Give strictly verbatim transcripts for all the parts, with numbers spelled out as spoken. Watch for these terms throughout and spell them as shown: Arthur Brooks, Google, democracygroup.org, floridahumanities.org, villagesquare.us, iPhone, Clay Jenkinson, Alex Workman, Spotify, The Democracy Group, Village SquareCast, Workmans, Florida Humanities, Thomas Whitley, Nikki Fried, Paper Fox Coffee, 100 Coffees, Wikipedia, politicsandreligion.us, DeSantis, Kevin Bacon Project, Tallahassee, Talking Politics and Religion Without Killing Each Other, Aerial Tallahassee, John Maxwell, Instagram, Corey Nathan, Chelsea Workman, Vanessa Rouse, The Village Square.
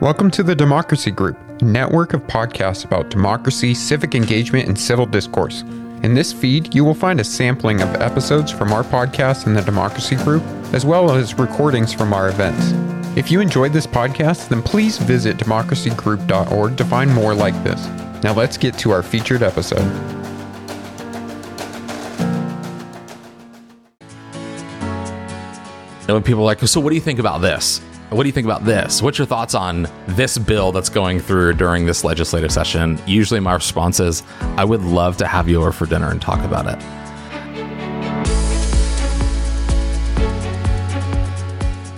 Welcome to The Democracy Group, a network of podcasts about democracy, civic engagement, and civil discourse. In this feed, you will find a sampling of episodes from our podcast and The Democracy Group, as well as recordings from our events. If you enjoyed this podcast, then please visit democracy group dot org to find more like this. Now let's get to our featured episode. And when people are like, so what do you think about this? What do you think about this? What's your thoughts on this bill that's going through during this legislative session? Usually my response is, I would love to have you over for dinner and talk about it.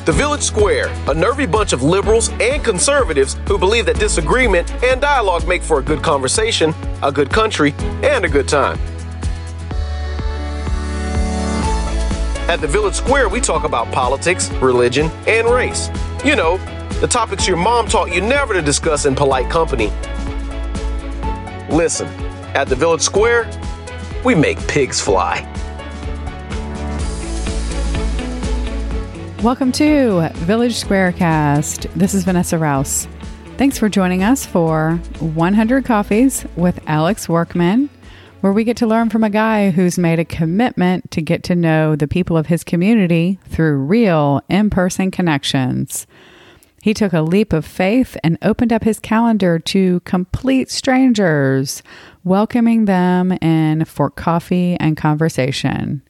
The Village Square, a nervy bunch of liberals and conservatives who believe that disagreement and dialogue make for a good conversation, a good country, and a good time. At The Village Square, we talk about politics, religion, and race. You know, the topics your mom taught you never to discuss in polite company. Listen, at The Village Square, we make pigs fly. Welcome to Village SquareCast. This is Vanessa Rouse. Thanks for joining us for one hundred Coffees with Alex Workman, where we get to learn from a guy who's made a commitment to get to know the people of his community through real in-person connections. He took a leap of faith and opened up his calendar to complete strangers, welcoming them in for coffee and conversation.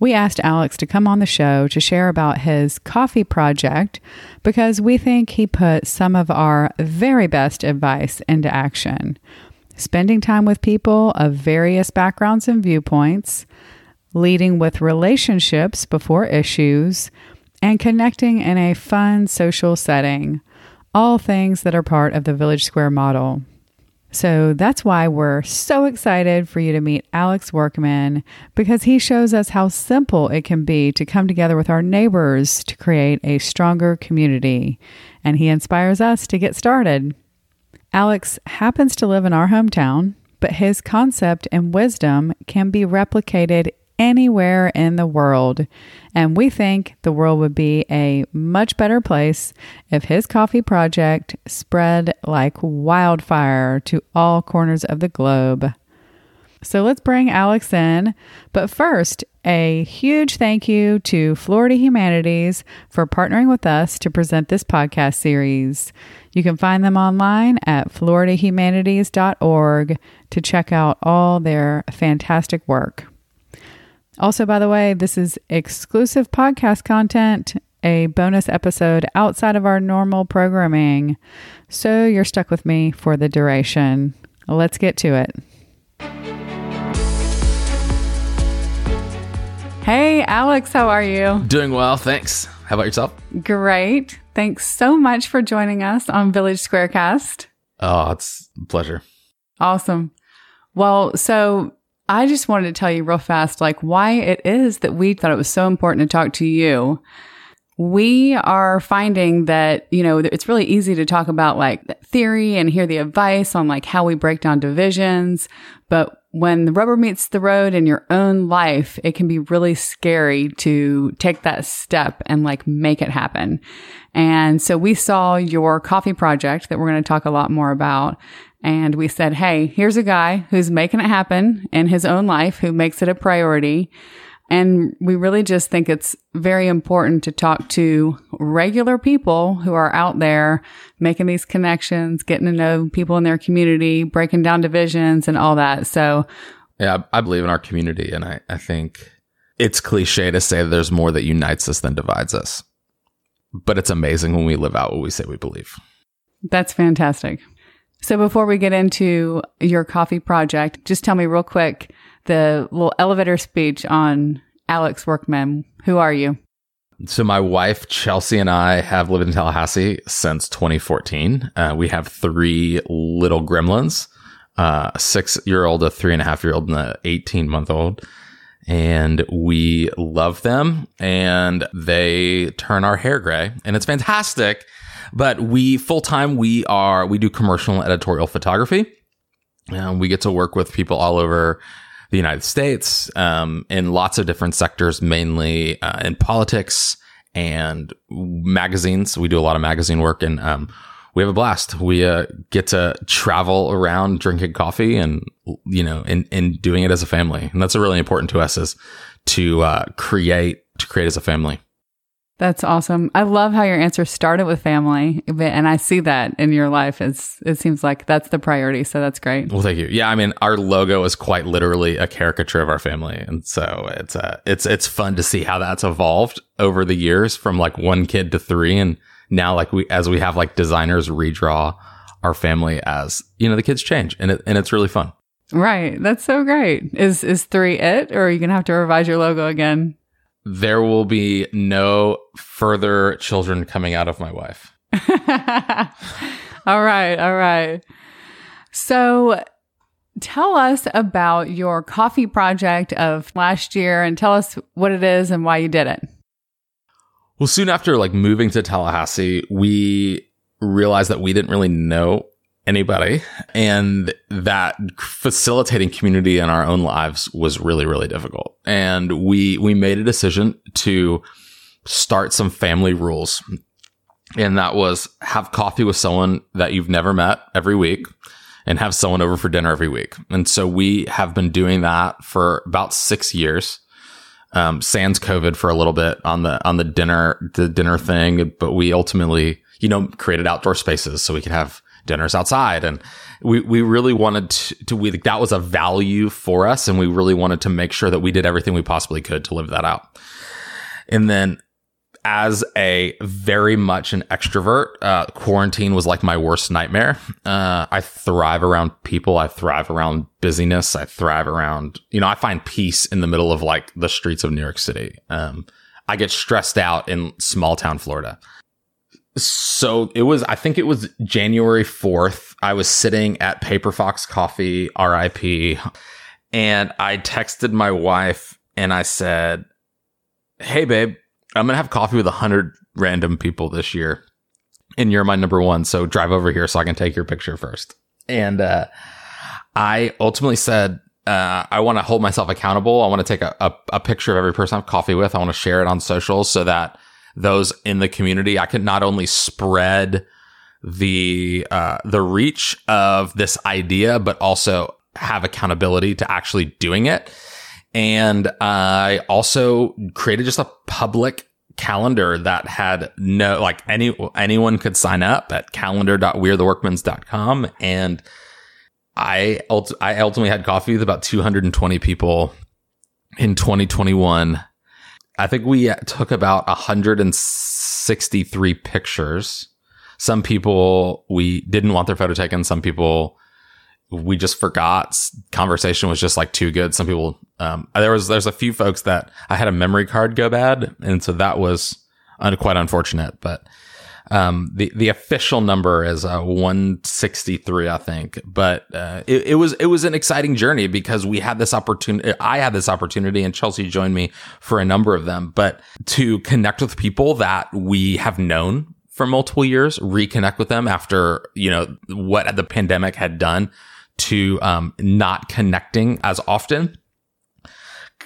We asked Alex to come on the show to share about his coffee project because we think he put some of our very best advice into action. Spending time with people of various backgrounds and viewpoints, leading with relationships before issues, and connecting in a fun social setting, all things that are part of the Village Square model. So that's why we're so excited for you to meet Alex Workman, because he shows us how simple it can be to come together with our neighbors to create a stronger community, and he inspires us to get started. Alex happens to live in our hometown, but his concept and wisdom can be replicated anywhere in the world. And we think the world would be a much better place if his coffee project spread like wildfire to all corners of the globe. So let's bring Alex in. But first, a huge thank you to Florida Humanities for partnering with us to present this podcast series. You can find them online at florida humanities dot org to check out all their fantastic work. Also, by the way, this is exclusive podcast content, a bonus episode outside of our normal programming. So you're stuck with me for the duration. Let's get to it. Hey, Alex, how are you? Doing well, thanks. How about yourself? Great. Thanks so much for joining us on Village SquareCast. Oh, it's a pleasure. Awesome. Well, so I just wanted to tell you real fast, like, why it is that we thought it was so important to talk to you. We are finding that, you know, it's really easy to talk about like theory and hear the advice on like how we break down divisions. But when the rubber meets the road in your own life, it can be really scary to take that step and like make it happen. And so we saw your coffee project that we're going to talk a lot more about. And we said, hey, here's a guy who's making it happen in his own life, who makes it a priority. And we really just think it's very important to talk to regular people who are out there making these connections, getting to know people in their community, breaking down divisions and all that. So, yeah, I believe in our community. And I, I think it's cliche to say that there's more that unites us than divides us. But it's amazing when we live out what we say we believe. That's fantastic. So before we get into your coffee project, just tell me real quick the little elevator speech on Alex Workman. Who are you? So my wife, Chelsea, and I have lived in Tallahassee since twenty fourteen. Uh, we have three little gremlins, uh, a six-year-old, a three-and-a-half-year-old, and an eighteen-month-old. And we love them, and they turn our hair gray, and it's fantastic. But we full-time, we are, we do commercial and editorial photography. And we get to work with people all over the United States, um, in lots of different sectors, mainly uh, in politics and magazines. We do a lot of magazine work, and um, we have a blast. We uh, get to travel around drinking coffee and, you know, and, and doing it as a family. And that's really important to us, is to uh, create, to create as a family. That's awesome. I love how your answer started with family, and I see that in your life. It's, it seems like that's the priority, so that's great. Well, thank you. Yeah, I mean, our logo is quite literally a caricature of our family, and so it's uh, it's it's fun to see how that's evolved over the years from like one kid to three, and now like we as we have like designers redraw our family as, you know, the kids change, and it, and it's really fun. Right, that's so great. Is is three it, or are you gonna have to revise your logo again? There will be no further children coming out of my wife. All right. All right. So tell us about your coffee project of last year, and tell us what it is and why you did it. Well, soon after like moving to Tallahassee, we realized that we didn't really know anybody, and that facilitating community in our own lives was really, really difficult. And we, we made a decision to start some family rules. And that was have coffee with someone that you've never met every week, and have someone over for dinner every week. And so we have been doing that for about six years. Um, sans COVID for a little bit on the, on the dinner, the dinner thing. But we ultimately, you know, created outdoor spaces so we could have dinners outside, and we we really wanted to, to we that was a value for us, and we really wanted to make sure that we did everything we possibly could to live that out. And then, as a very much an extrovert, uh quarantine was like my worst nightmare. uh I thrive around people, I thrive around busyness, I thrive around, you know, I find peace in the middle of like the streets of New York City. um I get stressed out in small town Florida. So it was, I think it was January fourth. I was sitting at Paper Fox Coffee, R I P, and I texted my wife and I said, "Hey babe, I'm going to have coffee with a hundred random people this year, and you're my number one. So drive over here so I can take your picture first." And, uh, I ultimately said, uh, I want to hold myself accountable. I want to take a, a, a picture of every person I have coffee with. I want to share it on social so that those in the community, I could not only spread the uh, the reach of this idea, but also have accountability to actually doing it. And I also created just a public calendar that had no, like any anyone could sign up at calendar dot we're the workmans dot com. And I, ult- I ultimately had coffee with about two hundred twenty people in twenty twenty-one. I think we took about one hundred sixty-three pictures. Some people, we didn't want their photo taken. Some people, we just forgot. Conversation was just like too good. Some people, um, there was, there's a few folks that I had a memory card go bad. And so that was un- quite unfortunate. But, um, the, the official number is, uh, one sixty-three, I think. But, uh, it, it was, it was an exciting journey because we had this opportunity. I had this opportunity, and Chelsea joined me for a number of them, but to connect with people that we have known for multiple years, reconnect with them after, you know, what the pandemic had done to, um, not connecting as often.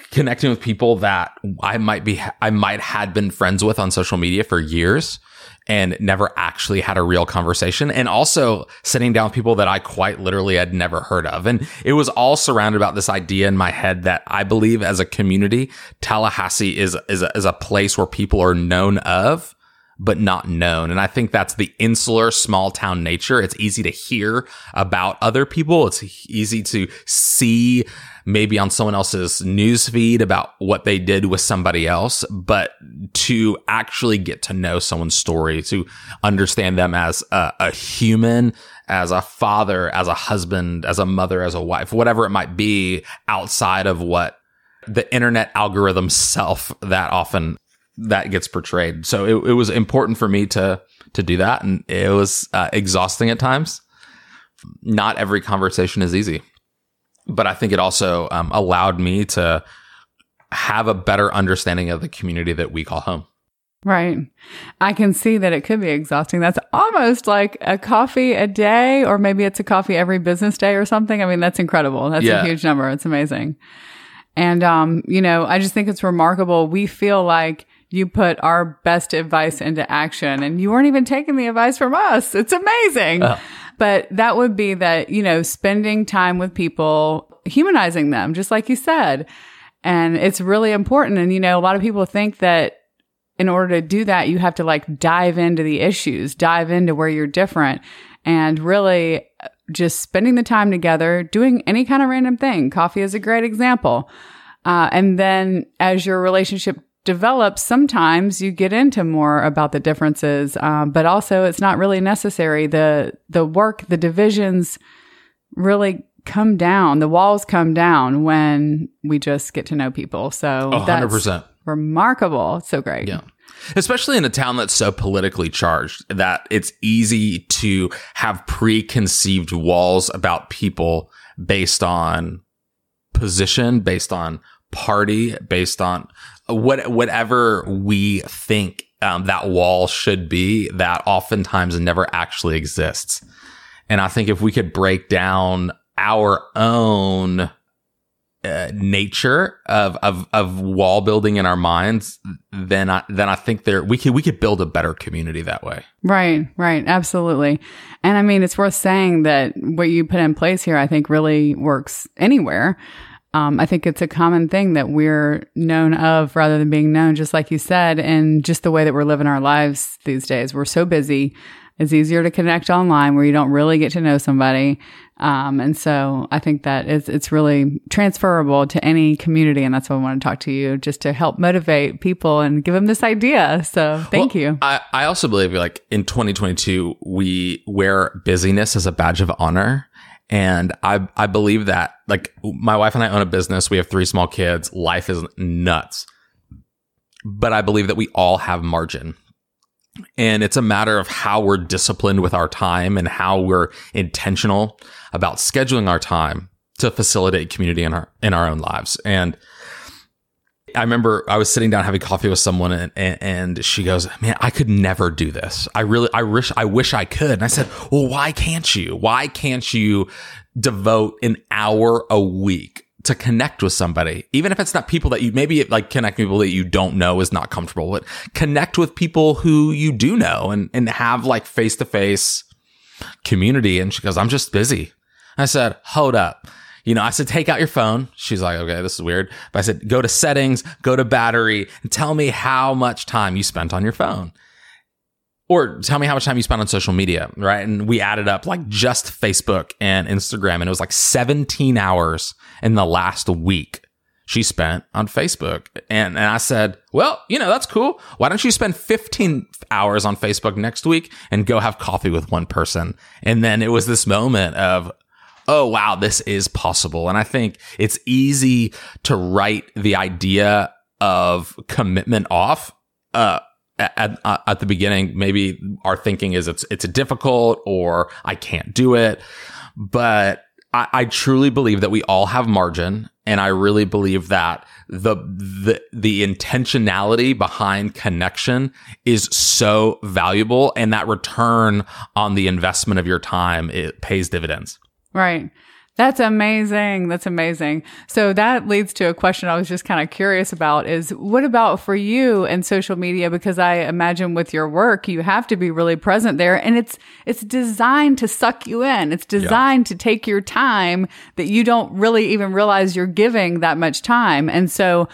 Connecting with people that I might be, I might had been friends with on social media for years and never actually had a real conversation. And also sitting down with people that I quite literally had never heard of. And it was all surrounded about this idea in my head that I believe as a community, Tallahassee is, is a, is a place where people are known of, but not known. And I think that's the insular small town nature. It's easy to hear about other people. It's easy to see maybe on someone else's newsfeed about what they did with somebody else, but to actually get to know someone's story, to understand them as a, a human, as a father, as a husband, as a mother, as a wife, whatever it might be outside of what the internet algorithm self that often that gets portrayed. So it, it was important for me to to do that, and it was uh, exhausting at times. Not every conversation is easy, but I think it also um, allowed me to have a better understanding of the community that we call home. Right. I can see that it could be exhausting. That's almost like a coffee a day, or maybe it's a coffee every business day or something. I mean, that's incredible. That's yeah. a huge number. It's amazing. And um, you know, I just think it's remarkable. We feel like you put our best advice into action, and you weren't even taking the advice from us. It's amazing. Oh. But that would be that, you know, spending time with people, humanizing them, just like you said. And it's really important. And, you know, a lot of people think that in order to do that, you have to like dive into the issues, dive into where you're different, and really just spending the time together, doing any kind of random thing. Coffee is a great example. Uh, and then as your relationship develops, sometimes you get into more about the differences, um, but also it's not really necessary. The, the work, the divisions really come down. The walls come down when we just get to know people. So oh, one hundred percent. That's remarkable. It's so great. Yeah. Especially in a town that's so politically charged that it's easy to have preconceived walls about people based on position, based on party, based on what whatever we think um, that wall should be, that oftentimes never actually exists. And I think if we could break down our own Uh, nature of, of, of wall building in our minds, then I, then I think there, we could, we could build a better community that way. Right. Right. Absolutely. And I mean, it's worth saying that what you put in place here, I think really works anywhere. Um, I think it's a common thing that we're known of rather than being known, just like you said, and just the way that we're living our lives these days. We're so busy. It's easier to connect online where you don't really get to know somebody. Um, and so I think that it's, it's really transferable to any community. And that's why I want to talk to you, just to help motivate people and give them this idea. So thank well, you. I, I also believe like in twenty twenty-two, we wear busyness as a badge of honor. And I, I believe that like my wife and I own a business. We have three small kids. Life is nuts, but I believe that we all have margin. And it's a matter of how we're disciplined with our time and how we're intentional about scheduling our time to facilitate community in our in our own lives. And I remember I was sitting down having coffee with someone, and, and, and she goes, "Man, I could never do this. I really, I wish, I wish I could." And I said, "Well, why can't you? Why can't you devote an hour a week to connect with somebody, even if it's not people that you maybe like connect with people that you don't know is not comfortable with, connect with people who you do know and, and have like face to face community." And she goes, "I'm just busy." I said, "Hold up." You know, I said, "Take out your phone." She's like, "Okay, this is weird." But I said, "Go to settings, go to battery, and tell me how much time you spent on your phone. Or tell me how much time you spent on social media," right? And we added up like just Facebook and Instagram, and it was like seventeen hours in the last week she spent on Facebook. And, and I said, "Well, you know, that's cool. Why don't you spend fifteen hours on Facebook next week and go have coffee with one person?" And then it was this moment of, oh, wow, this is possible. And I think it's easy to write the idea of commitment off, uh, At, at, at the beginning. Maybe our thinking is it's it's difficult or I can't do it. But I, I truly believe that we all have margin. And I really believe that the, the the intentionality behind connection is so valuable. And that return on the investment of your time, it pays dividends. Right. That's amazing. That's amazing. So that leads to a question I was just kind of curious about is, what about for you and social media? Because I imagine with your work, you have to be really present there, and it's it's designed to suck you in. It's designed yeah. to take your time that you don't really even realize you're giving that much time. And so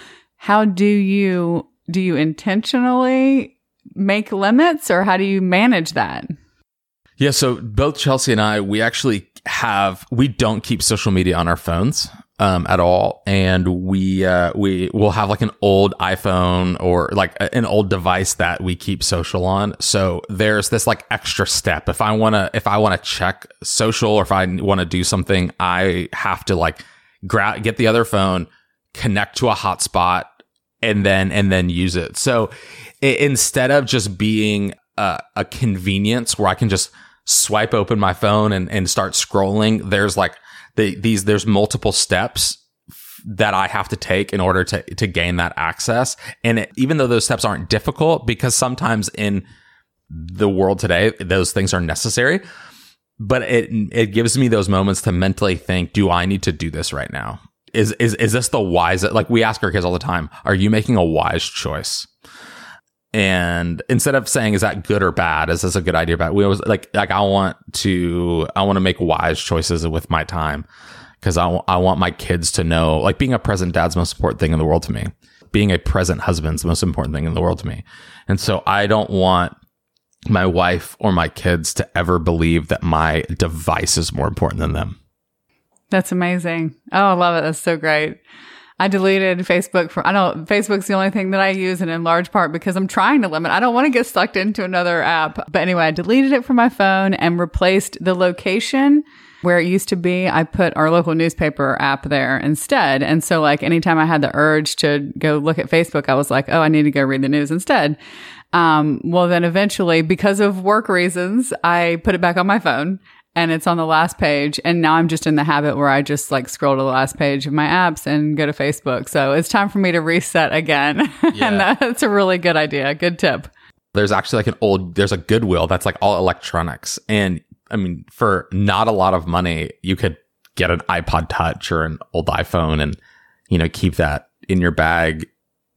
how do you do you intentionally make limits, or how do you manage that? Yeah, so both Chelsea and I, we actually have, we don't keep social media on our phones um, at all. And we uh, we will have like an old iPhone or like a, an old device that we keep social on. So there's this like extra step. If I want to, if I want to check social, or if I want to do something, I have to like gra- get the other phone, connect to a hotspot, and then, and then use it. So it, instead of just being a, a convenience where I can just swipe open my phone and, and start scrolling, there's like the, these, there's multiple steps f- that I have to take in order to, to gain that access. And it, even though those steps aren't difficult, because sometimes in the world today, those things are necessary, but it, it gives me those moments to mentally think, do I need to do this right now? Is, is, is this the wise, like we ask our kids all the time, are you making a wise choice? And instead of saying, is that good or bad? Is this a good idea or bad? We always like, like I want to, I want to make wise choices with my time, because I, w- I want my kids to know, like, being a present dad's the most important thing in the world to me. Being a present husband's the most important thing in the world to me. And so I don't want my wife or my kids to ever believe that my device is more important than them. That's amazing. Oh, I love it. That's so great. I deleted Facebook from, I don't, Facebook's the only thing that I use, and in large part because I'm trying to limit. I don't want to get sucked into another app. But anyway, I deleted it from my phone and replaced the location where it used to be. I put our local newspaper app there instead. And so like anytime I had the urge to go look at Facebook, I was like, oh, I need to go read the news instead. Um, well, then eventually, because of work reasons, I put it back on my phone. And it's on the last page. And now I'm just in the habit where I just like scroll to the last page of my apps and go to Facebook. So it's time for me to reset again. Yeah. And that's a really good idea. Good tip. There's actually like an old, there's a Goodwill that's like all electronics. And I mean, for not a lot of money, you could get an iPod Touch or an old iPhone and, you know, keep that in your bag.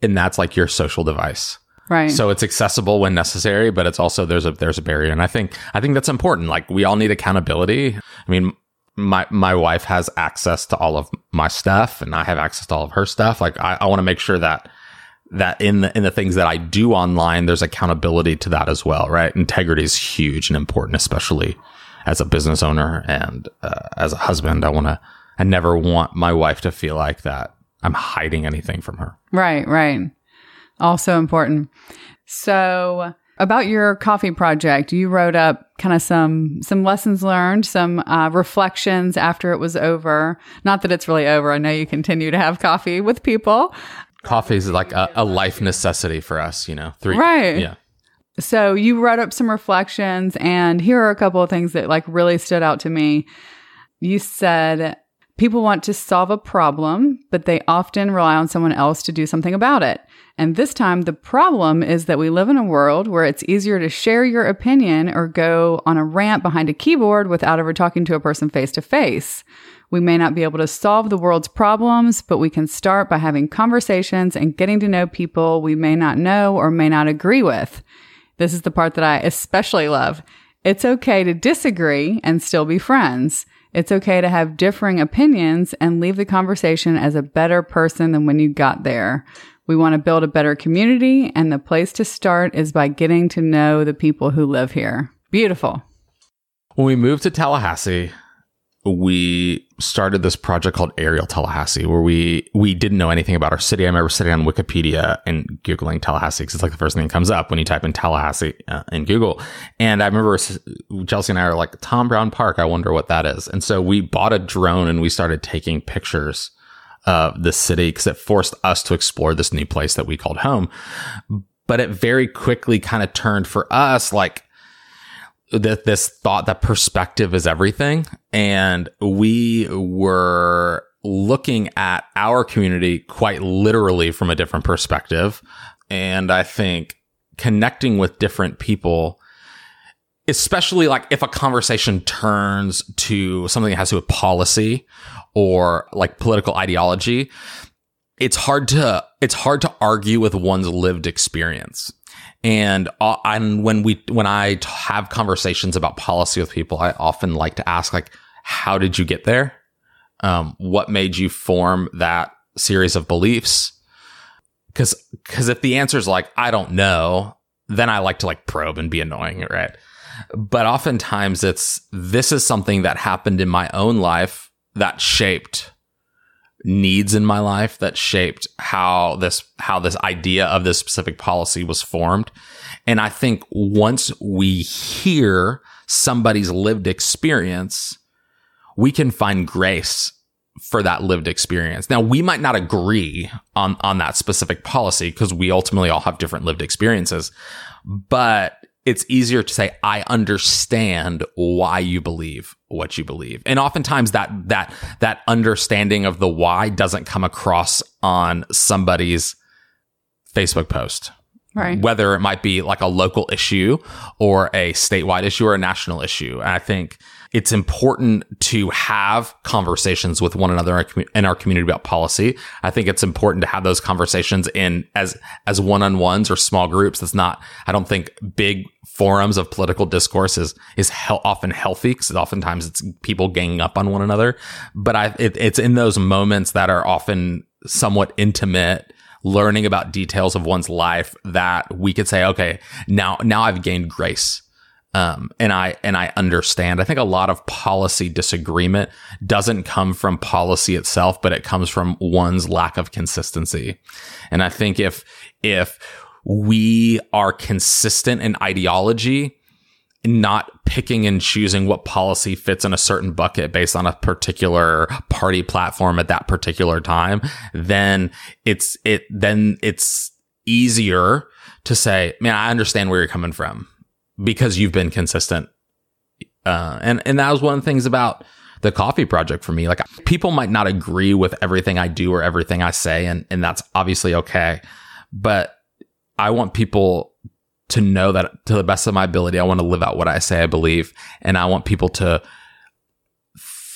And that's like your social device. Right. So it's accessible when necessary, but it's also there's a there's a barrier. And I think I think that's important. Like, we all need accountability. I mean, my my wife has access to all of my stuff, and I have access to all of her stuff. Like, I, I want to make sure that that in the in the things that I do online, there's accountability to that as well. Right. Integrity is huge and important, especially as a business owner and uh, as a husband. I want to I never want my wife to feel like that I'm hiding anything from her. Right. Right. Also important. So about your coffee project, you wrote up kind of some some lessons learned, some uh, reflections after it was over. Not that it's really over. I know you continue to have coffee with people. Coffee is like a, a life necessity for us, you know. Three, right. Yeah. So you wrote up some reflections, and here are a couple of things that like really stood out to me. You said, people want to solve a problem, but they often rely on someone else to do something about it. And this time, the problem is that we live in a world where it's easier to share your opinion or go on a rant behind a keyboard without ever talking to a person face to face. We may not be able to solve the world's problems, but we can start by having conversations and getting to know people we may not know or may not agree with. This is the part that I especially love. It's okay to disagree and still be friends. It's okay to have differing opinions and leave the conversation as a better person than when you got there. We want to build a better community, and the place to start is by getting to know the people who live here. Beautiful. When we moved to Tallahassee, we started this project called Aerial Tallahassee, where we we didn't know anything about our city. I remember sitting on Wikipedia and Googling Tallahassee, because it's like the first thing that comes up when you type in Tallahassee uh, in Google. And I remember Chelsea and I were like, Tom Brown Park, I wonder what that is. And so we bought a drone and we started taking pictures of the city, because it forced us to explore this new place that we called home. But it very quickly kind of turned for us like, that this thought that perspective is everything. And we were looking at our community quite literally from a different perspective. And I think connecting with different people, especially like if a conversation turns to something that has to do with policy or like political ideology, it's hard to, it's hard to argue with one's lived experience. And uh, and when we when I t- have conversations about policy with people, I often like to ask, like, how did you get there? Um, what made you form that series of beliefs? Because because if the answer is like, I don't know, then I like to like probe and be annoying, right? But oftentimes it's this is something that happened in my own life that shaped needs in my life, that shaped how this how this idea of this specific policy was formed. And I think once we hear somebody's lived experience, we can find grace for that lived experience. Now, we might not agree on on that specific policy, because we ultimately all have different lived experiences, but it's easier to say, I understand why you believe what you believe. And oftentimes that that that understanding of the why doesn't come across on somebody's Facebook post Right. Whether it might be like a local issue or a statewide issue or a national issue. And I think it's important to have conversations with one another in our community about policy. I think it's important to have those conversations in as, as one-on-ones or small groups. That's not, I don't think big forums of political discourse is, is hel- often healthy, because oftentimes it's people ganging up on one another. But I, it, it's in those moments that are often somewhat intimate, learning about details of one's life, that we could say, okay, now, now I've gained grace. Um, and I, and I understand. I think a lot of policy disagreement doesn't come from policy itself, but it comes from one's lack of consistency. And I think if, if we are consistent in ideology, not picking and choosing what policy fits in a certain bucket based on a particular party platform at that particular time, then it's, it, then it's easier to say, man, I understand where you're coming from, because you've been consistent. Uh, and, and that was one of the things about the coffee project for me. Like, people might not agree with everything I do or everything I say, and, and that's obviously okay. But I want people to know that, to the best of my ability, I want to live out what I say I believe. And I want people to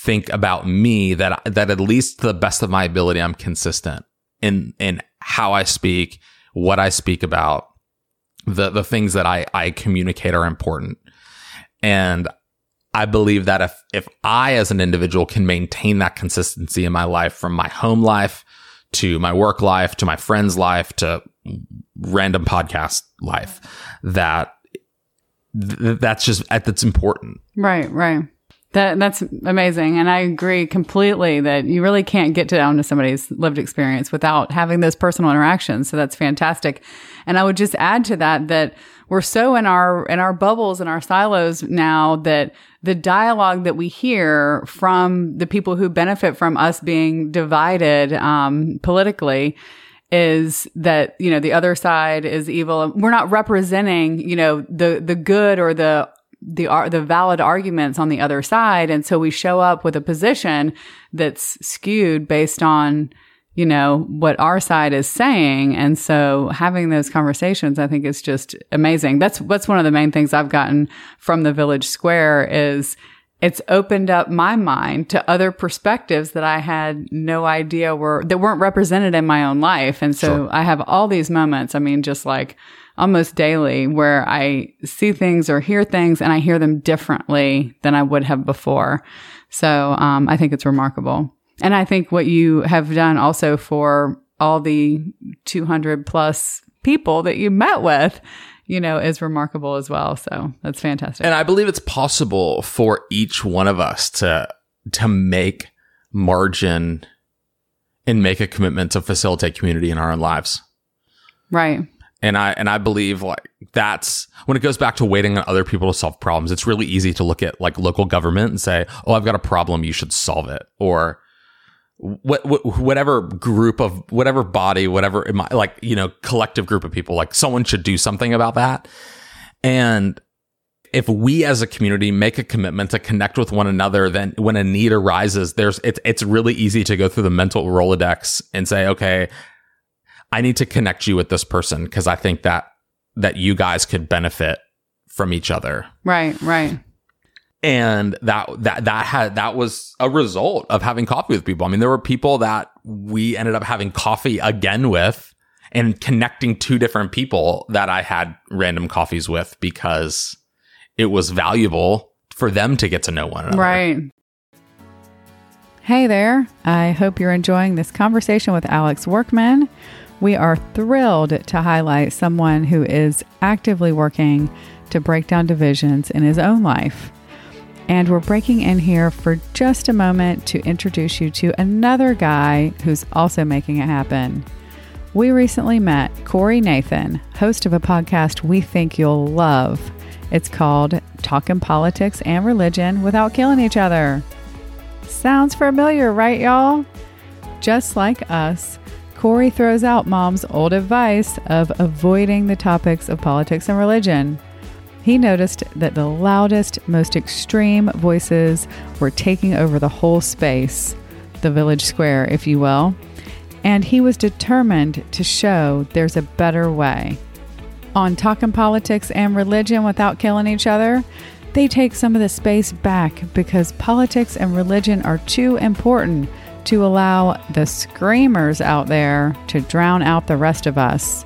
think about me that, that at least to the best of my ability, I'm consistent in, in how I speak, what I speak about, the, the things that I, I communicate are important. And I believe that if, if I, as an individual, can maintain that consistency in my life, from my home life to my work life, to my friend's life, to random podcast life, that th- that's just, that's important. Right, right. That That's amazing. And I agree completely that you really can't get down to somebody's lived experience without having those personal interactions. So that's fantastic. And I would just add to that, that we're so in our, in our bubbles and our silos now, that the dialogue that we hear from the people who benefit from us being divided um, politically is that, you know, the other side is evil. We're not representing, you know, the, the good or the, the are the valid arguments on the other side. And so we show up with a position that's skewed based on, you know, what our side is saying. And so having those conversations, I think, is just amazing. That's what's one of the main things I've gotten from the Village Square, is it's opened up my mind to other perspectives that I had no idea were, that weren't represented in my own life. And so sure. I have all these moments, I mean, just like almost daily, where I see things or hear things, and I hear them differently than I would have before. So um, I think it's remarkable. And I think what you have done also for all the two hundred plus people that you met with, you know, is remarkable as well. So that's fantastic. And I believe it's possible for each one of us to, to make margin and make a commitment to facilitate community in our own lives. Right. And I, and I believe, like, that's when it goes back to waiting on other people to solve problems. It's really easy to look at, like, local government and say, oh, I've got a problem, you should solve it. Or What, what, whatever group of, whatever body, whatever, like, you know, collective group of people, like, someone should do something about that. And if we as a community make a commitment to connect with one another, then when a need arises, there's, it's, it's really easy to go through the mental Rolodex and say, okay, I need to connect you with this person, because I think that, that you guys could benefit from each other. Right, right. And that, that, that had, that was a result of having coffee with people. I mean, there were people that we ended up having coffee again with, and connecting two different people that I had random coffees with, because it was valuable for them to get to know one another. Right. Hey there. I hope you're enjoying this conversation with Alex Workman. We are thrilled to highlight someone who is actively working to break down divisions in his own life. And we're breaking in here for just a moment to introduce you to another guy who's also making it happen. We recently met Corey Nathan, host of a podcast we think you'll love. It's called Talking Politics and Religion Without Killing Each Other. Sounds familiar, right, y'all? Just like us, Corey throws out mom's old advice of avoiding the topics of politics and religion. He noticed that the loudest, most extreme voices were taking over the whole space, the Village Square, if you will, and he was determined to show there's a better way. on Talking Politics and Religion Without Killing Each Other, they take some of the space back because politics and religion are too important to allow the screamers out there to drown out the rest of us.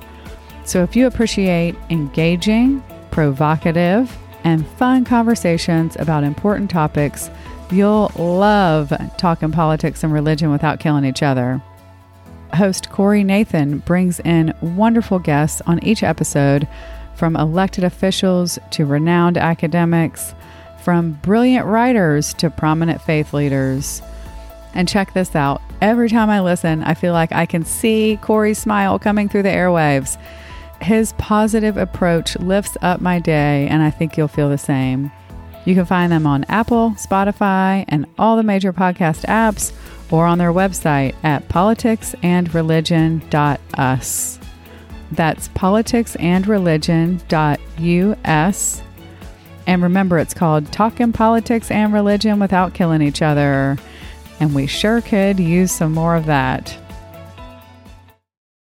So if you appreciate engaging, provocative, and fun conversations about important topics, you'll love Talking Politics and Religion Without Killing Each Other. Host Corey Nathan brings in wonderful guests on each episode, from elected officials to renowned academics, from brilliant writers to prominent faith leaders. And check this out. Every time I listen, I feel like I can see Corey's smile coming through the airwaves. His positive approach lifts up my day, and I think you'll feel the same. You can find them on Apple, Spotify, and all the major podcast apps, or on their website at politics and religion dot U S. That's politics and religion dot U S. And remember, it's called Talking Politics and Religion Without Killing Each Other. And we sure could use some more of that.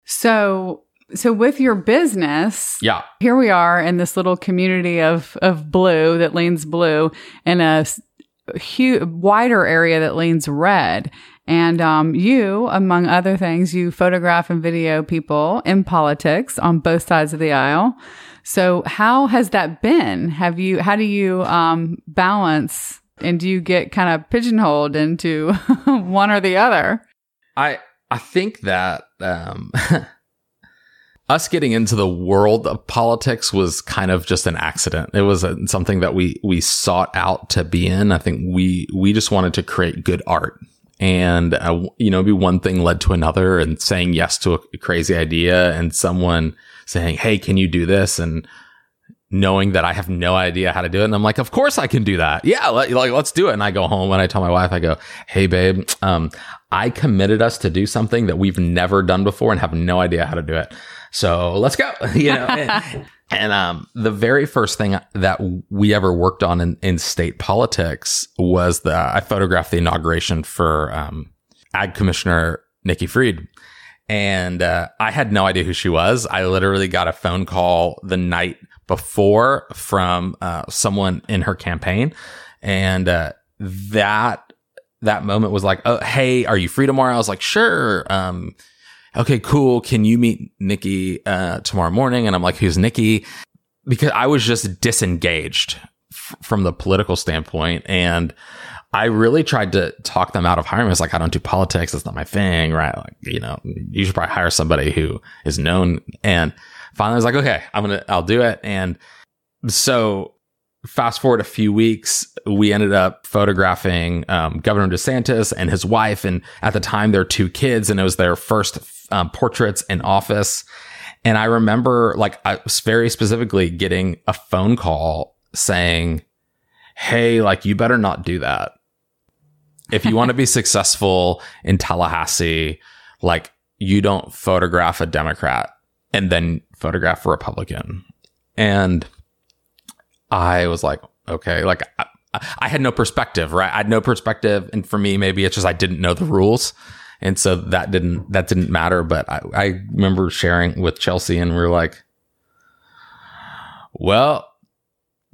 So, so with your business, yeah, here we are in this little community of of blue that leans blue, in a huge, wider area that leans red. And um, you, among other things, you photograph and video people in politics on both sides of the aisle. So, how has that been? Have you? How do you um, balance? And do you get kind of pigeonholed into one or the other? I I think that um, us getting into the world of politics was kind of just an accident. It was a, something that we we sought out to be in. I think we we just wanted to create good art, and uh, you know, maybe one thing led to another, and saying yes to a crazy idea, and someone saying, "Hey, can you do this?" and knowing that I have no idea how to do it. And I'm like, of course I can do that. Yeah, let, like let's do it. And I go home and I tell my wife, I go, hey, babe, um, I committed us to do something that we've never done before and have no idea how to do it. So let's go. You know, and, and um, the very first thing that we ever worked on in, in state politics was the, I photographed the inauguration for um, Ag Commissioner Nikki Fried. And uh, I had no idea who she was. I literally got a phone call the night before from uh, someone in her campaign, and uh, that that moment was like, oh, hey, are you free tomorrow? I was like, sure. Um, okay, cool. Can you meet Nikki uh, tomorrow morning? And I'm like, who's Nikki? Because I was just disengaged f- from the political standpoint, and I really tried to talk them out of hiring me. It's like, I don't do politics. It's not my thing, right? Like, you know, you should probably hire somebody who is known. And finally I was like, okay, I'm going to, I'll do it. And so fast forward a few weeks, we ended up photographing um, Governor DeSantis and his wife. And at the time, their two kids, and it was their first um, portraits in office. And I remember, like, I was very specifically getting a phone call saying, hey, like, you better not do that. If you want to be successful in Tallahassee, like, you don't photograph a Democrat and then photograph a Republican. And I was like, okay, like I, I had no perspective, right? I had no perspective. And for me, maybe it's just, I didn't know the rules. And so that didn't, that didn't matter. But I, I remember sharing with Chelsea, and we were like, well,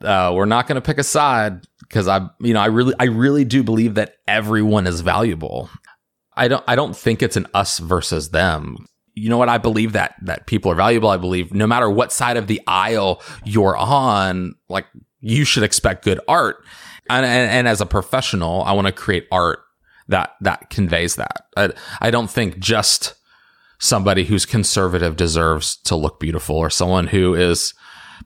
uh, we're not going to pick a side, because I, you know, I really, I really do believe that everyone is valuable. I don't, I don't think it's an us versus them. You know what? I believe that that people are valuable. I believe no matter what side of the aisle you're on, like, you should expect good art. And, and, and as a professional, I want to create art that that conveys that. I, I don't think just somebody who's conservative deserves to look beautiful, or someone who is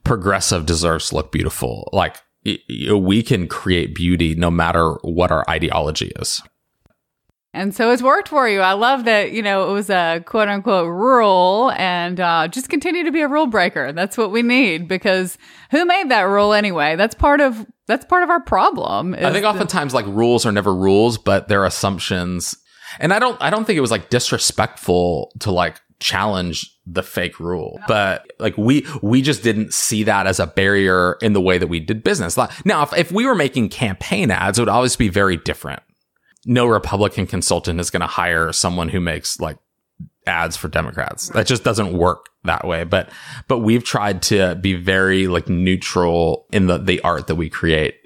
progressive deserves to look beautiful. Like, we can create beauty no matter what our ideology is. And so it's worked for you. I love that, you know, it was a quote unquote rule, and uh, just continue to be a rule breaker. That's what we need, because who made that rule anyway? That's part of, that's part of our problem. I think oftentimes, like, rules are never rules, but they're assumptions. And I don't, I don't think it was, like, disrespectful to, like, challenge the fake rule, but, like, we we just didn't see that as a barrier in the way that we did business. Now, if, if we were making campaign ads, it would always be very different. No Republican consultant is going to hire someone who makes, like, ads for Democrats. That just doesn't work that way. But, but we've tried to be very like neutral in the, the art that we create.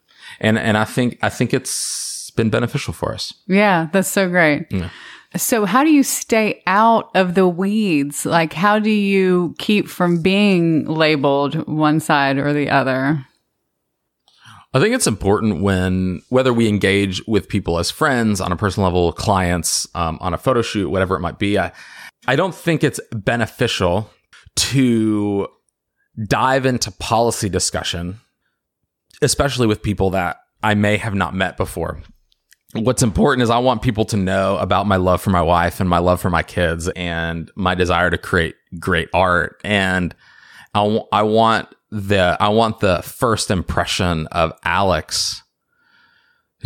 And, and I think, I think it's been beneficial for us. Yeah. That's so great. Yeah. So how do you stay out of the weeds? Like, how do you keep from being labeled one side or the other? I think it's important when, whether we engage with people as friends, on a personal level, clients, um, on a photo shoot, whatever it might be, I, I don't think it's beneficial to dive into policy discussion, especially with people that I may have not met before. What's important is I want people to know about my love for my wife and my love for my kids and my desire to create great art. And I, w- I want the I want the first impression of Alex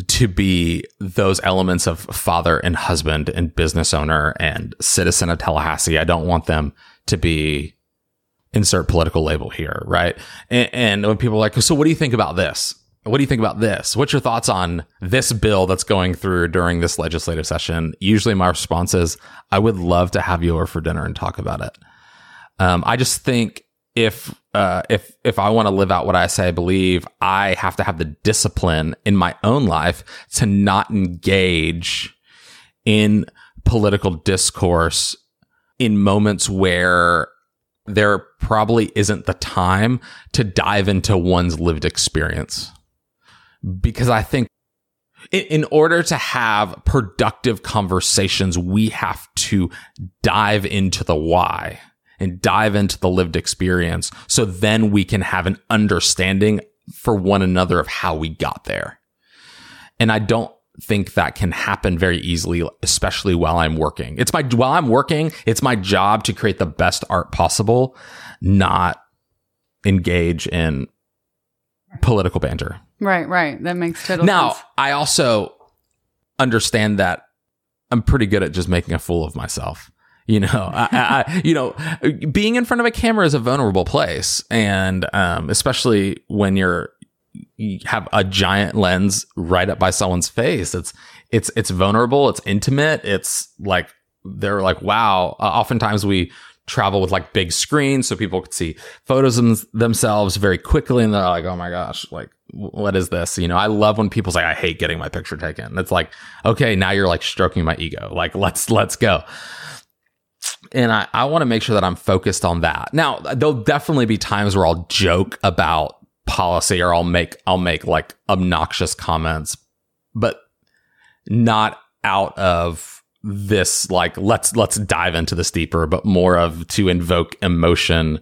to be those elements of father and husband and business owner and citizen of Tallahassee. I don't want them to be insert political label here, right? And, and when people are like, so what do you think about this? What do you think about this? What's your thoughts on this bill that's going through during this legislative session? Usually my response is, I would love to have you over for dinner and talk about it. Um, I just think if uh, if if I want to live out what I say I believe, I have to have the discipline in my own life to not engage in political discourse in moments where there probably isn't the time to dive into one's lived experience. Because I think in order to have productive conversations, we have to dive into the why and dive into the lived experience. So then we can have an understanding for one another of how we got there. And I don't think that can happen very easily, especially while I'm working. It's my, while I'm working, it's my job to create the best art possible, not engage in political banter. Right, right. That makes total now, sense. Now, I also understand that I'm pretty good at just making a fool of myself. You know, I, I, you know, being in front of a camera is a vulnerable place, and um, especially when you're you have a giant lens right up by someone's face, it's it's it's vulnerable, it's intimate, it's like they're like, wow. Uh, oftentimes we travel with like big screens so people could see photos of themselves very quickly, and they're like, oh my gosh, like what is this? You know, I love when people say I hate getting my picture taken. It's like, okay, now you're like stroking my ego, like let's let's go. And I, I want to make sure that I'm focused on that. Now, there'll definitely be times where I'll joke about policy or I'll make I'll make like obnoxious comments, but not out of this like let's let's dive into this deeper, but more of to invoke emotion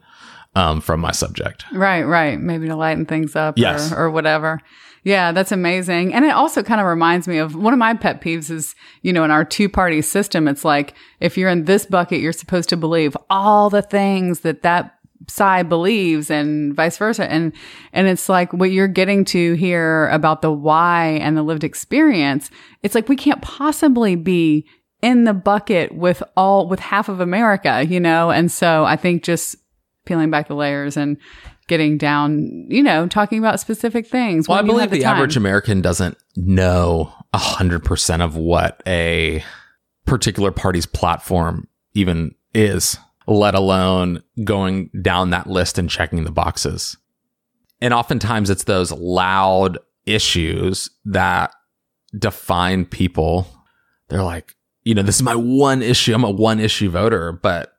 um from my subject. Right right Maybe to lighten things up. Yes. or, or whatever. Yeah, that's amazing. And it also kind of reminds me of one of my pet peeves is, you know, in our two-party system, it's like if you're in this bucket, you're supposed to believe all the things that that side believes and vice versa. And, and it's like what you're getting to here about the why and the lived experience. It's like, we can't possibly be in the bucket with all, with half of America, you know? And so I think just peeling back the layers and getting down, you know, talking about specific things. Well, I believe the, the average American doesn't know a hundred percent of what a particular party's platform even is, let alone going down that list and checking the boxes. And oftentimes it's those loud issues that define people. They're like, you know, this is my one issue. I'm a one issue voter. But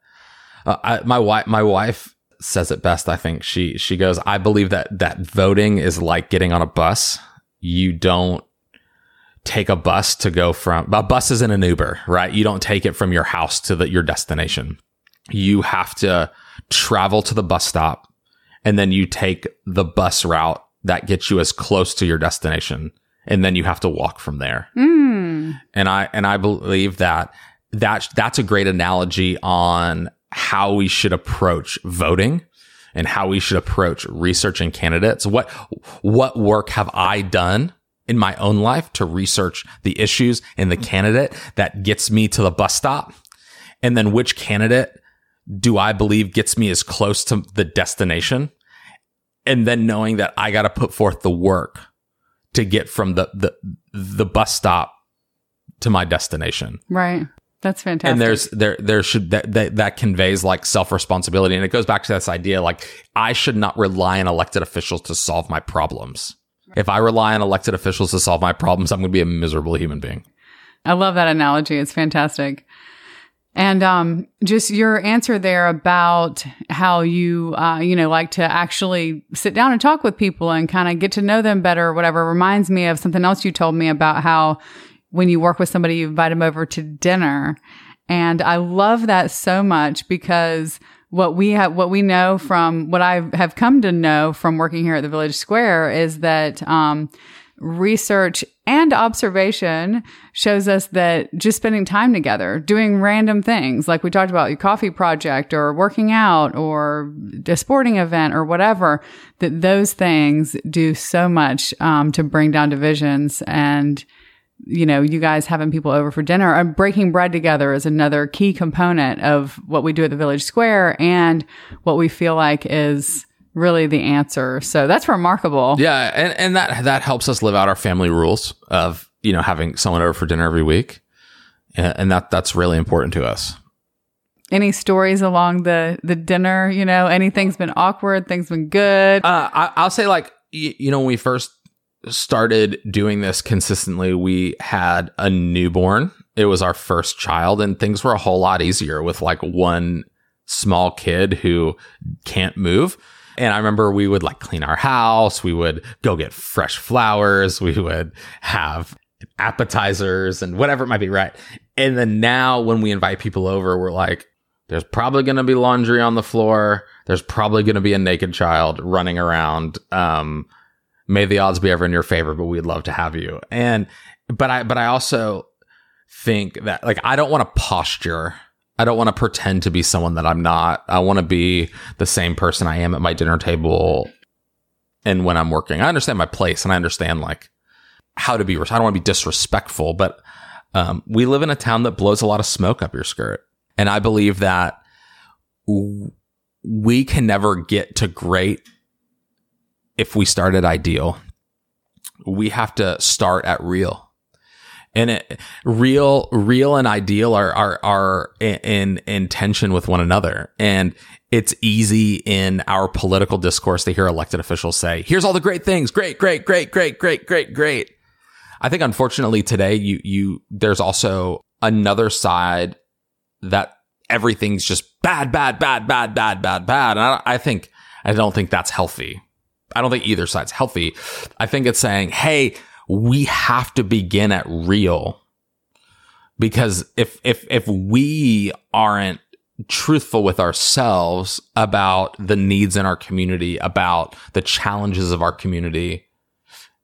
uh, I, my wife, my wife says it best. I think she, she goes, I believe that that voting is like getting on a bus. You don't take a bus to go from, a bus isn't an Uber, right? You don't take it from your house to the, your destination. You have to travel to the bus stop, and then you take the bus route that gets you as close to your destination, and then you have to walk from there. Mm. And I and I believe that that that's a great analogy on how we should approach voting and how we should approach researching candidates. What what work have I done in my own life to research the issues and the candidate that gets me to the bus stop, and then which candidate do I believe gets me as close to the destination? And then knowing that I got to put forth the work to get from the, the, the bus stop to my destination. Right. That's fantastic. And there's there there should that that, that conveys like self-responsibility, and it goes back to this idea like I should not rely on elected officials to solve my problems. Right. If I rely on elected officials to solve my problems, I'm going to be a miserable human being. I love that analogy. It's fantastic. And um, just your answer there about how you, uh, you know, like to actually sit down and talk with people and kind of get to know them better or whatever reminds me of something else you told me about how when you work with somebody, you invite them over to dinner. And I love that so much because what we have, what we know from what I have come to know from working here at the Village Square is that um, research and observation shows us that just spending time together, doing random things, like we talked about, your coffee project or working out or a sporting event or whatever, that those things do so much um, to bring down divisions. And, you know, you guys having people over for dinner and breaking bread together is another key component of what we do at the Village Square and what we feel like is really the answer. So that's remarkable. Yeah. And, and that, that helps us live out our family rules of, you know, having someone over for dinner every week. And, and that, that's really important to us. Any stories along the, the dinner, you know, anything's been awkward, things been good. Uh, I, I'll say like, you, you know, when we first started doing this consistently, we had a newborn. It was our first child and things were a whole lot easier with like one small kid who can't move. And I remember we would like clean our house. We would go get fresh flowers. We would have appetizers and whatever it might be, right? And then now when we invite people over, we're like, there's probably going to be laundry on the floor. There's probably going to be a naked child running around. Um, may the odds be ever in your favor, but we'd love to have you. And, but I, but I also think that like, I don't want to posture. I don't want to pretend to be someone that I'm not. I want to be the same person I am at my dinner table and when I'm working. I understand my place and I understand like how to be. I don't want to be disrespectful, but um, we live in a town that blows a lot of smoke up your skirt. And I believe that w- we can never get to great if we start at ideal. We have to start at real. And it, real, real and ideal are, are, are in, in tension with one another. And it's easy in our political discourse to hear elected officials say, here's all the great things. Great, great, great, great, great, great, great. I think unfortunately today, you, you, there's also another side that everything's just bad, bad, bad, bad, bad, bad, bad. And I, I think, I don't think that's healthy. I don't think either side's healthy. I think it's saying, hey, we have to begin at real, because if if if we aren't truthful with ourselves about the needs in our community, about the challenges of our community,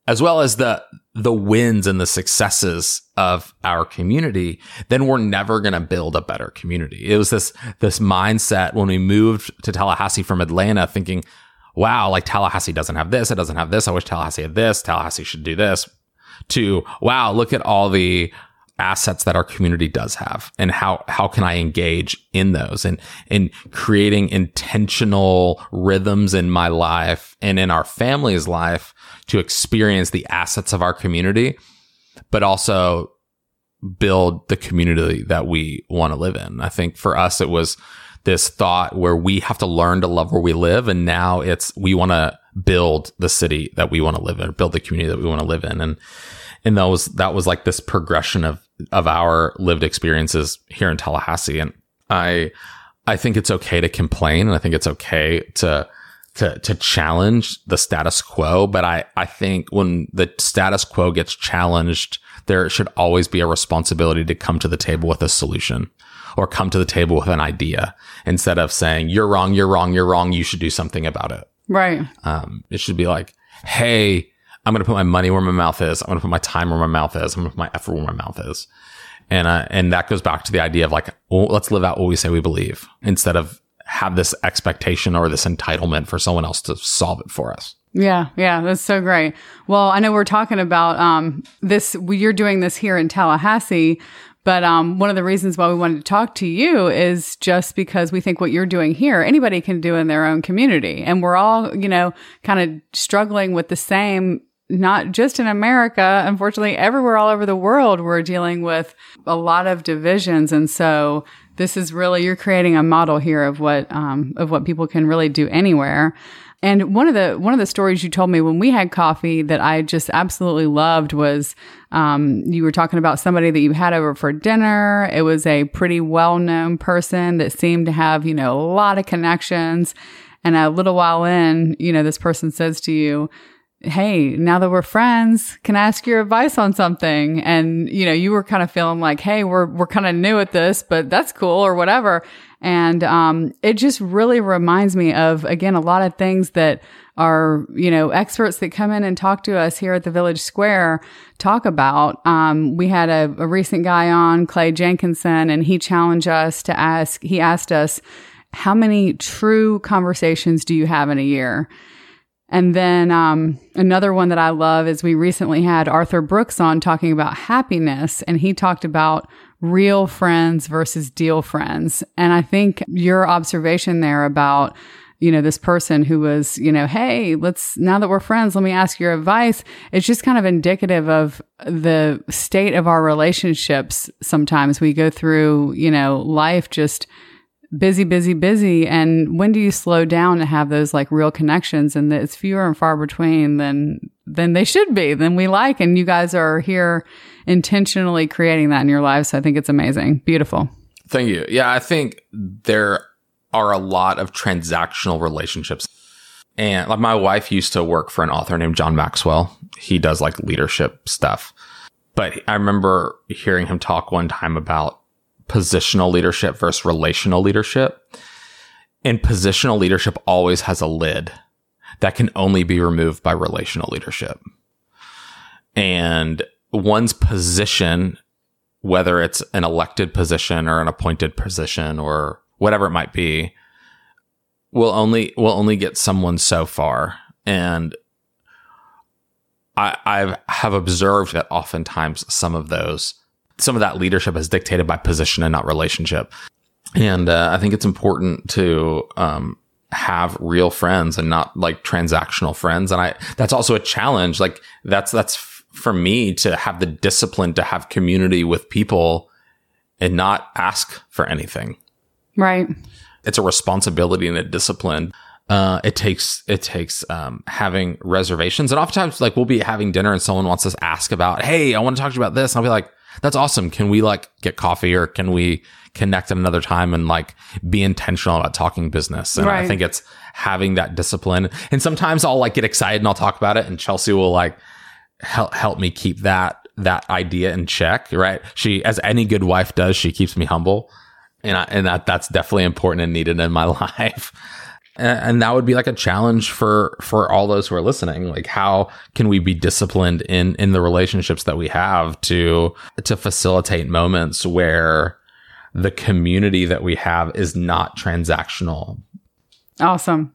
as well as the the wins and the successes of our community, then we're never going to build a better community. It was this this mindset when we moved to Tallahassee from Atlanta, thinking, wow, like Tallahassee doesn't have this. It doesn't have this. I wish Tallahassee had this. Tallahassee should do this. To, wow, look at all the assets that our community does have and how, how can I engage in those and, and creating intentional rhythms in my life and in our family's life to experience the assets of our community, but also build the community that we want to live in. I think for us, it was this thought where we have to learn to love where we live. And now it's, we want to build the city that we want to live in, build the community that we want to live in. And, and that was, that was like this progression of, of our lived experiences here in Tallahassee. And I, I think it's okay to complain. And I think it's okay to, to, to challenge the status quo. But I, I think when the status quo gets challenged, there should always be a responsibility to come to the table with a solution. Or come to the table with an idea instead of saying, you're wrong, you're wrong, you're wrong. You should do something about it. Right. Um, it should be like, hey, I'm going to put my money where my mouth is. I'm going to put my time where my mouth is. I'm going to put my effort where my mouth is. And uh, and that goes back to the idea of like, well, let's live out what we say we believe instead of have this expectation or this entitlement for someone else to solve it for us. Yeah. Yeah. That's so great. Well, I know we're talking about um, this. You're doing this here in Tallahassee. But um, one of the reasons why we wanted to talk to you is just because we think what you're doing here, anybody can do in their own community. And we're all, you know, kind of struggling with the same not just in America, unfortunately, everywhere all over the world, we're dealing with a lot of divisions. And so this is really, you're creating a model here of what, um, of what people can really do anywhere. And one of the, one of the stories you told me when we had coffee that I just absolutely loved was, um, you were talking about somebody that you had over for dinner. It was a pretty well-known person that seemed to have, you know, a lot of connections. And a little while in, you know, this person says to you, hey, now that we're friends, can I ask your advice on something? And, you know, you were kind of feeling like, hey, we're, we're kind of new at this, but that's cool or whatever. And, um, it just really reminds me of, again, a lot of things that are, you know, experts that come in and talk to us here at the Village Square talk about. Um, we had a, a recent guy on, Clay Jenkinson, and he challenged us to ask, he asked us, how many true conversations do you have in a year? And then um, another one that I love is we recently had Arthur Brooks on talking about happiness, and he talked about real friends versus deal friends. And I think your observation there about, you know, this person who was, you know, hey, let's, now that we're friends, let me ask your advice. It's just kind of indicative of the state of our relationships. Sometimes we go through, you know, life just busy, busy, busy. And when do you slow down to have those like real connections? And it's fewer and far between than, than they should be, than we like. And you guys are here intentionally creating that in your lives. So I think it's amazing. Beautiful. Thank you. Yeah. I think there are a lot of transactional relationships. And like my wife used to work for an author named John Maxwell. He does like leadership stuff. But I remember hearing him talk one time about positional leadership versus relational leadership. And positional leadership always has a lid that can only be removed by relational leadership. And one's position, whether it's an elected position or an appointed position or whatever it might be, will only will only get someone so far. And I I've, have observed that oftentimes some of those Some of that leadership is dictated by position and not relationship. And uh, I think it's important to um, have real friends and not like transactional friends. And I that's also a challenge. Like that's that's f- for me to have the discipline to have community with people and not ask for anything. Right. It's a responsibility and a discipline. Uh, it takes it takes um, having reservations. And oftentimes like we'll be having dinner and someone wants us to ask about, hey, I want to talk to you about this. And I'll be like, that's awesome. Can we like get coffee or can we connect at another time and like be intentional about talking business? And right. I think it's having that discipline. And sometimes I'll like get excited and I'll talk about it. And Chelsea will like help, help me keep that, that idea in check. Right. She, as any good wife does, she keeps me humble. And I, and that, that's definitely important and needed in my life. And, and that would be like a challenge for, for all those who are listening. Like, how can we be disciplined in, in the relationships that we have to, to facilitate moments where the community that we have is not transactional? Awesome.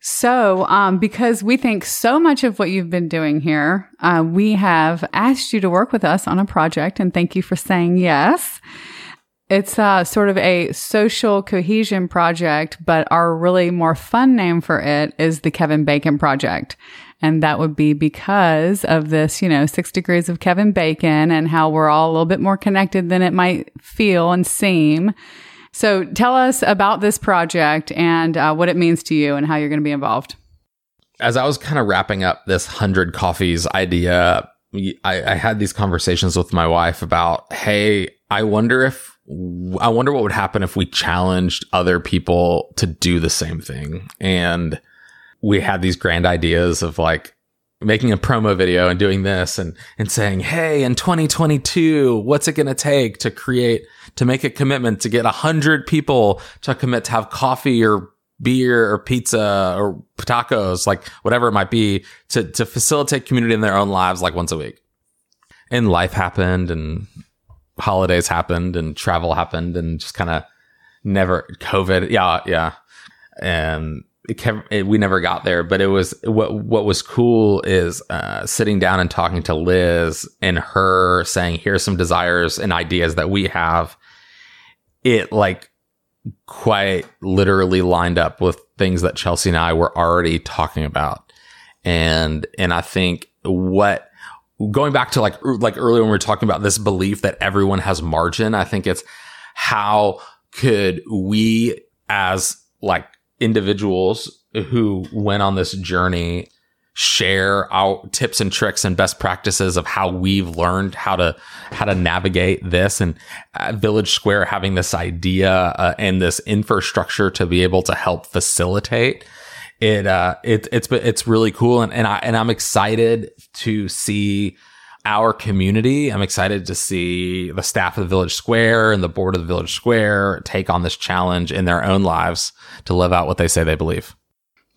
So, um, because we think so much of what you've been doing here, uh, we have asked you to work with us on a project, and thank you for saying yes. It's uh, sort of a social cohesion project, but our really more fun name for it is the Kevin Bacon Project. And that would be because of this, you know, six degrees of Kevin Bacon and how we're all a little bit more connected than it might feel and seem. So tell us about this project and uh, what it means to you and how you're going to be involved. As I was kind of wrapping up this one hundred coffees idea, I, I had these conversations with my wife about, hey, I wonder if I wonder what would happen if we challenged other people to do the same thing. And we had these grand ideas of like making a promo video and doing this and, and saying, hey, in twenty twenty-two, what's it going to take to create, to make a commitment to get a hundred people to commit to have coffee or beer or pizza or tacos, like whatever it might be, to, to facilitate community in their own lives, like once a week. And life happened and holidays happened and travel happened and just kind of never COVID. Yeah. Yeah. And it kept, it, we never got there, but it was what, what was cool is, uh, sitting down and talking to Liz and her saying, here's some desires and ideas that we have. It like quite literally lined up with things that Chelsea and I were already talking about. And, and I think what, going back to like, like earlier when we were talking about this belief that everyone has margin, I think it's how could we as like individuals who went on this journey share our tips and tricks and best practices of how we've learned how to how to navigate this, and uh, Village Square having this idea uh, and this infrastructure to be able to help facilitate it. Uh, it it's it's really cool, and and I and I'm excited to see our community. I'm excited to see the staff of the Village Square and the board of the Village Square take on this challenge in their own lives to live out what they say they believe.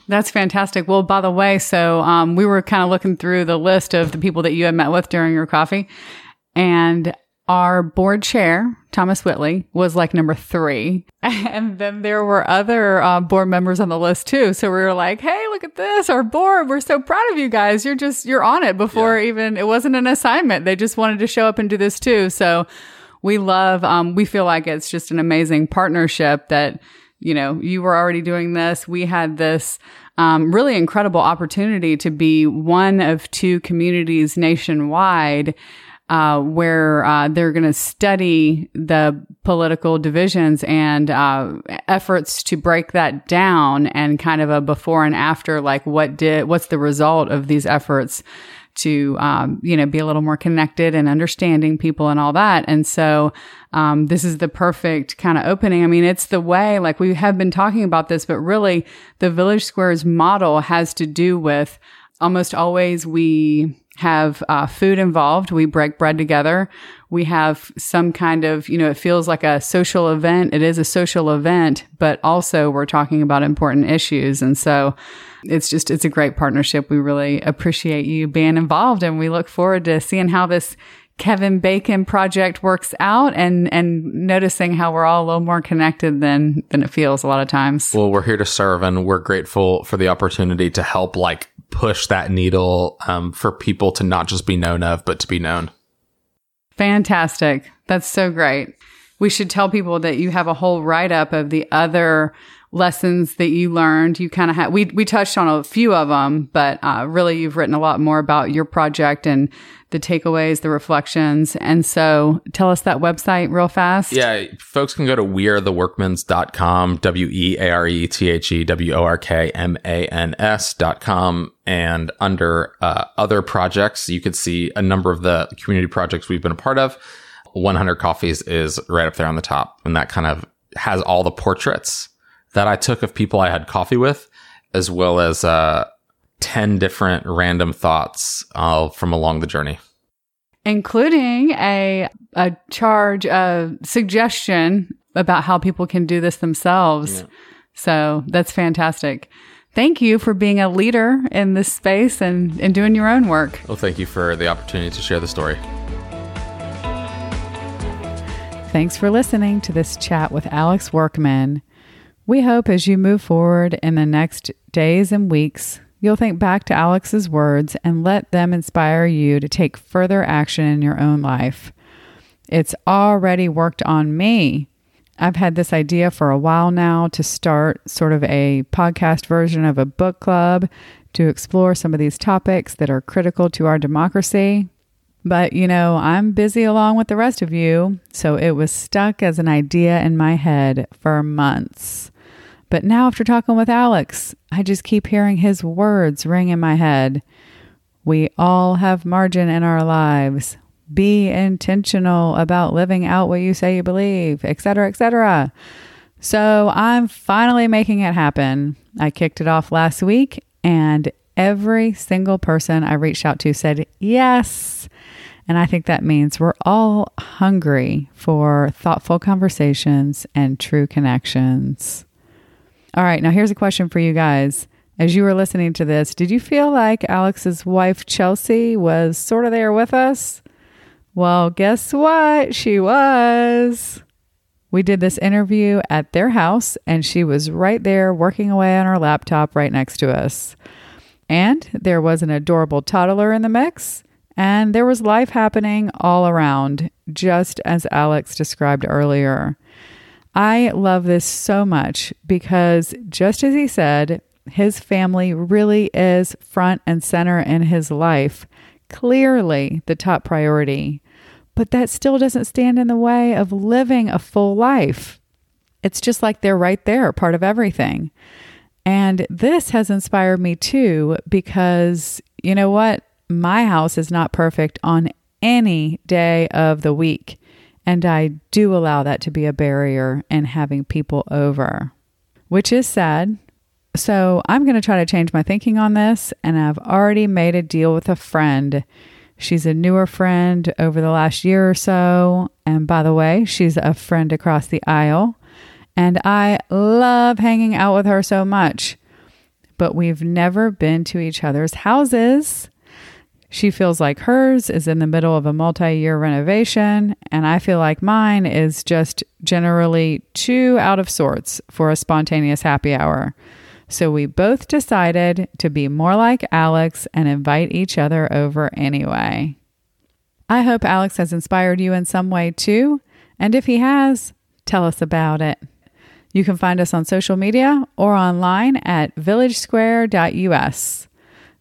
That's fantastic. Well, by the way, so um, we were kind of looking through the list of the people that you had met with during your coffee, and our board chair, Thomas Whitley, was like number three. And then there were other uh, board members on the list too. So we were like, hey, look at this, our board. We're so proud of you guys. You're just, you're on it before yeah. even, it wasn't an assignment. They just wanted to show up and do this too. So we love, um, we feel like it's just an amazing partnership that, you know, you were already doing this. We had this um, really incredible opportunity to be one of two communities nationwide uh, where uh, they're going to study the political divisions and uh, efforts to break that down, and kind of a before and after, like what did, what's the result of these efforts to, um, you know, be a little more connected and understanding people and all that. And so, um, this is the perfect kind of opening. I mean, it's the way, like we have been talking about this, but really the Village Square's model has to do with almost always we have, uh, food involved. We break bread together. We have some kind of, you know, it feels like a social event. It is a social event, but also we're talking about important issues. And so, It's just, it's a great partnership. We really appreciate you being involved, and we look forward to seeing how this Kevin Bacon project works out, and, and noticing how we're all a little more connected than, than it feels a lot of times. Well, we're here to serve, and we're grateful for the opportunity to help like push that needle, um, for people to not just be known of, but to be known. Fantastic. That's so great. We should tell people that you have a whole write-up of the other lessons that you learned. You kind of had, we, we touched on a few of them, but uh, really you've written a lot more about your project and the takeaways, the reflections. And so tell us that website real fast. Yeah. Folks can go to weare the workmans dot com, W E A R E T H E W O R K M A N S dot com. And under uh, other projects, you could see a number of the community projects we've been a part of. one hundred Coffees is right up there on the top. And that kind of has all the portraits that I took of people I had coffee with, as well as uh, ten different random thoughts uh, from along the journey. Including a a charge, a suggestion about how people can do this themselves. Yeah. So that's fantastic. Thank you for being a leader in this space and, and doing your own work. Well, thank you for the opportunity to share the story. Thanks for listening to this chat with Alex Workman. We hope as you move forward in the next days and weeks, you'll think back to Alex's words and let them inspire you to take further action in your own life. It's already worked on me. I've had this idea for a while now to start sort of a podcast version of a book club to explore some of these topics that are critical to our democracy. But, you know, I'm busy along with the rest of you, so it was stuck as an idea in my head for months. But now after talking with Alex, I just keep hearing his words ring in my head. We all have margin in our lives. Be intentional about living out what you say you believe, et cetera, et cetera. So I'm finally making it happen. I kicked it off last week, and every single person I reached out to said yes. And I think that means we're all hungry for thoughtful conversations and true connections. All right, now here's a question for you guys. As you were listening to this, did you feel like Alex's wife, Chelsea, was sort of there with us? Well, guess what? She was. We did this interview at their house, and she was right there working away on her laptop right next to us. And there was an adorable toddler in the mix. And there was life happening all around, just as Alex described earlier. I love this so much because, just as he said, his family really is front and center in his life. clearly the top priority, but that still doesn't stand in the way of living a full life. It's just like they're right there, part of everything. And this has inspired me too, because you know what? My house is not perfect on any day of the week. And I do allow that to be a barrier in having people over, which is sad. So I'm going to try to change my thinking on this. And I've already made a deal with a friend. She's a newer friend over the last year or so. And by the way, she's a friend across the aisle. And I love hanging out with her so much. But we've never been to each other's houses. She feels like hers is in the middle of a multi-year renovation, and I feel like mine is just generally too out of sorts for a spontaneous happy hour. So we both decided to be more like Alex and invite each other over anyway. I hope Alex has inspired you in some way too, and if he has, tell us about it. You can find us on social media or online at village square dot u s.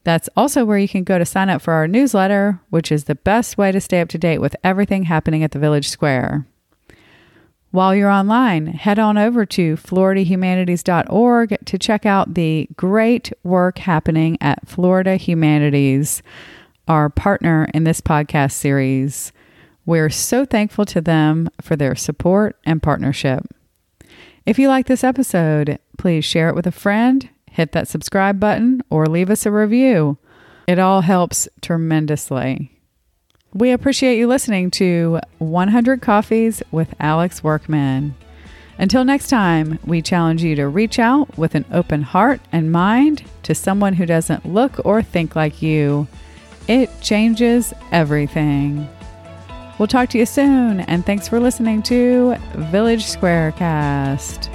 That's also where you can go to sign up for our newsletter, which is the best way to stay up to date with everything happening at the Village Square. While you're online, head on over to florida humanities dot org to check out the great work happening at Florida Humanities, our partner in this podcast series. We're so thankful to them for their support and partnership. If you like this episode, please share it with a friend. Hit that subscribe button or leave us a review. It all helps tremendously. We appreciate you listening to one hundred Coffees with Alex Workman. Until next time, we challenge you to reach out with an open heart and mind to someone who doesn't look or think like you. It changes everything. We'll talk to you soon, and thanks for listening to Village SquareCast.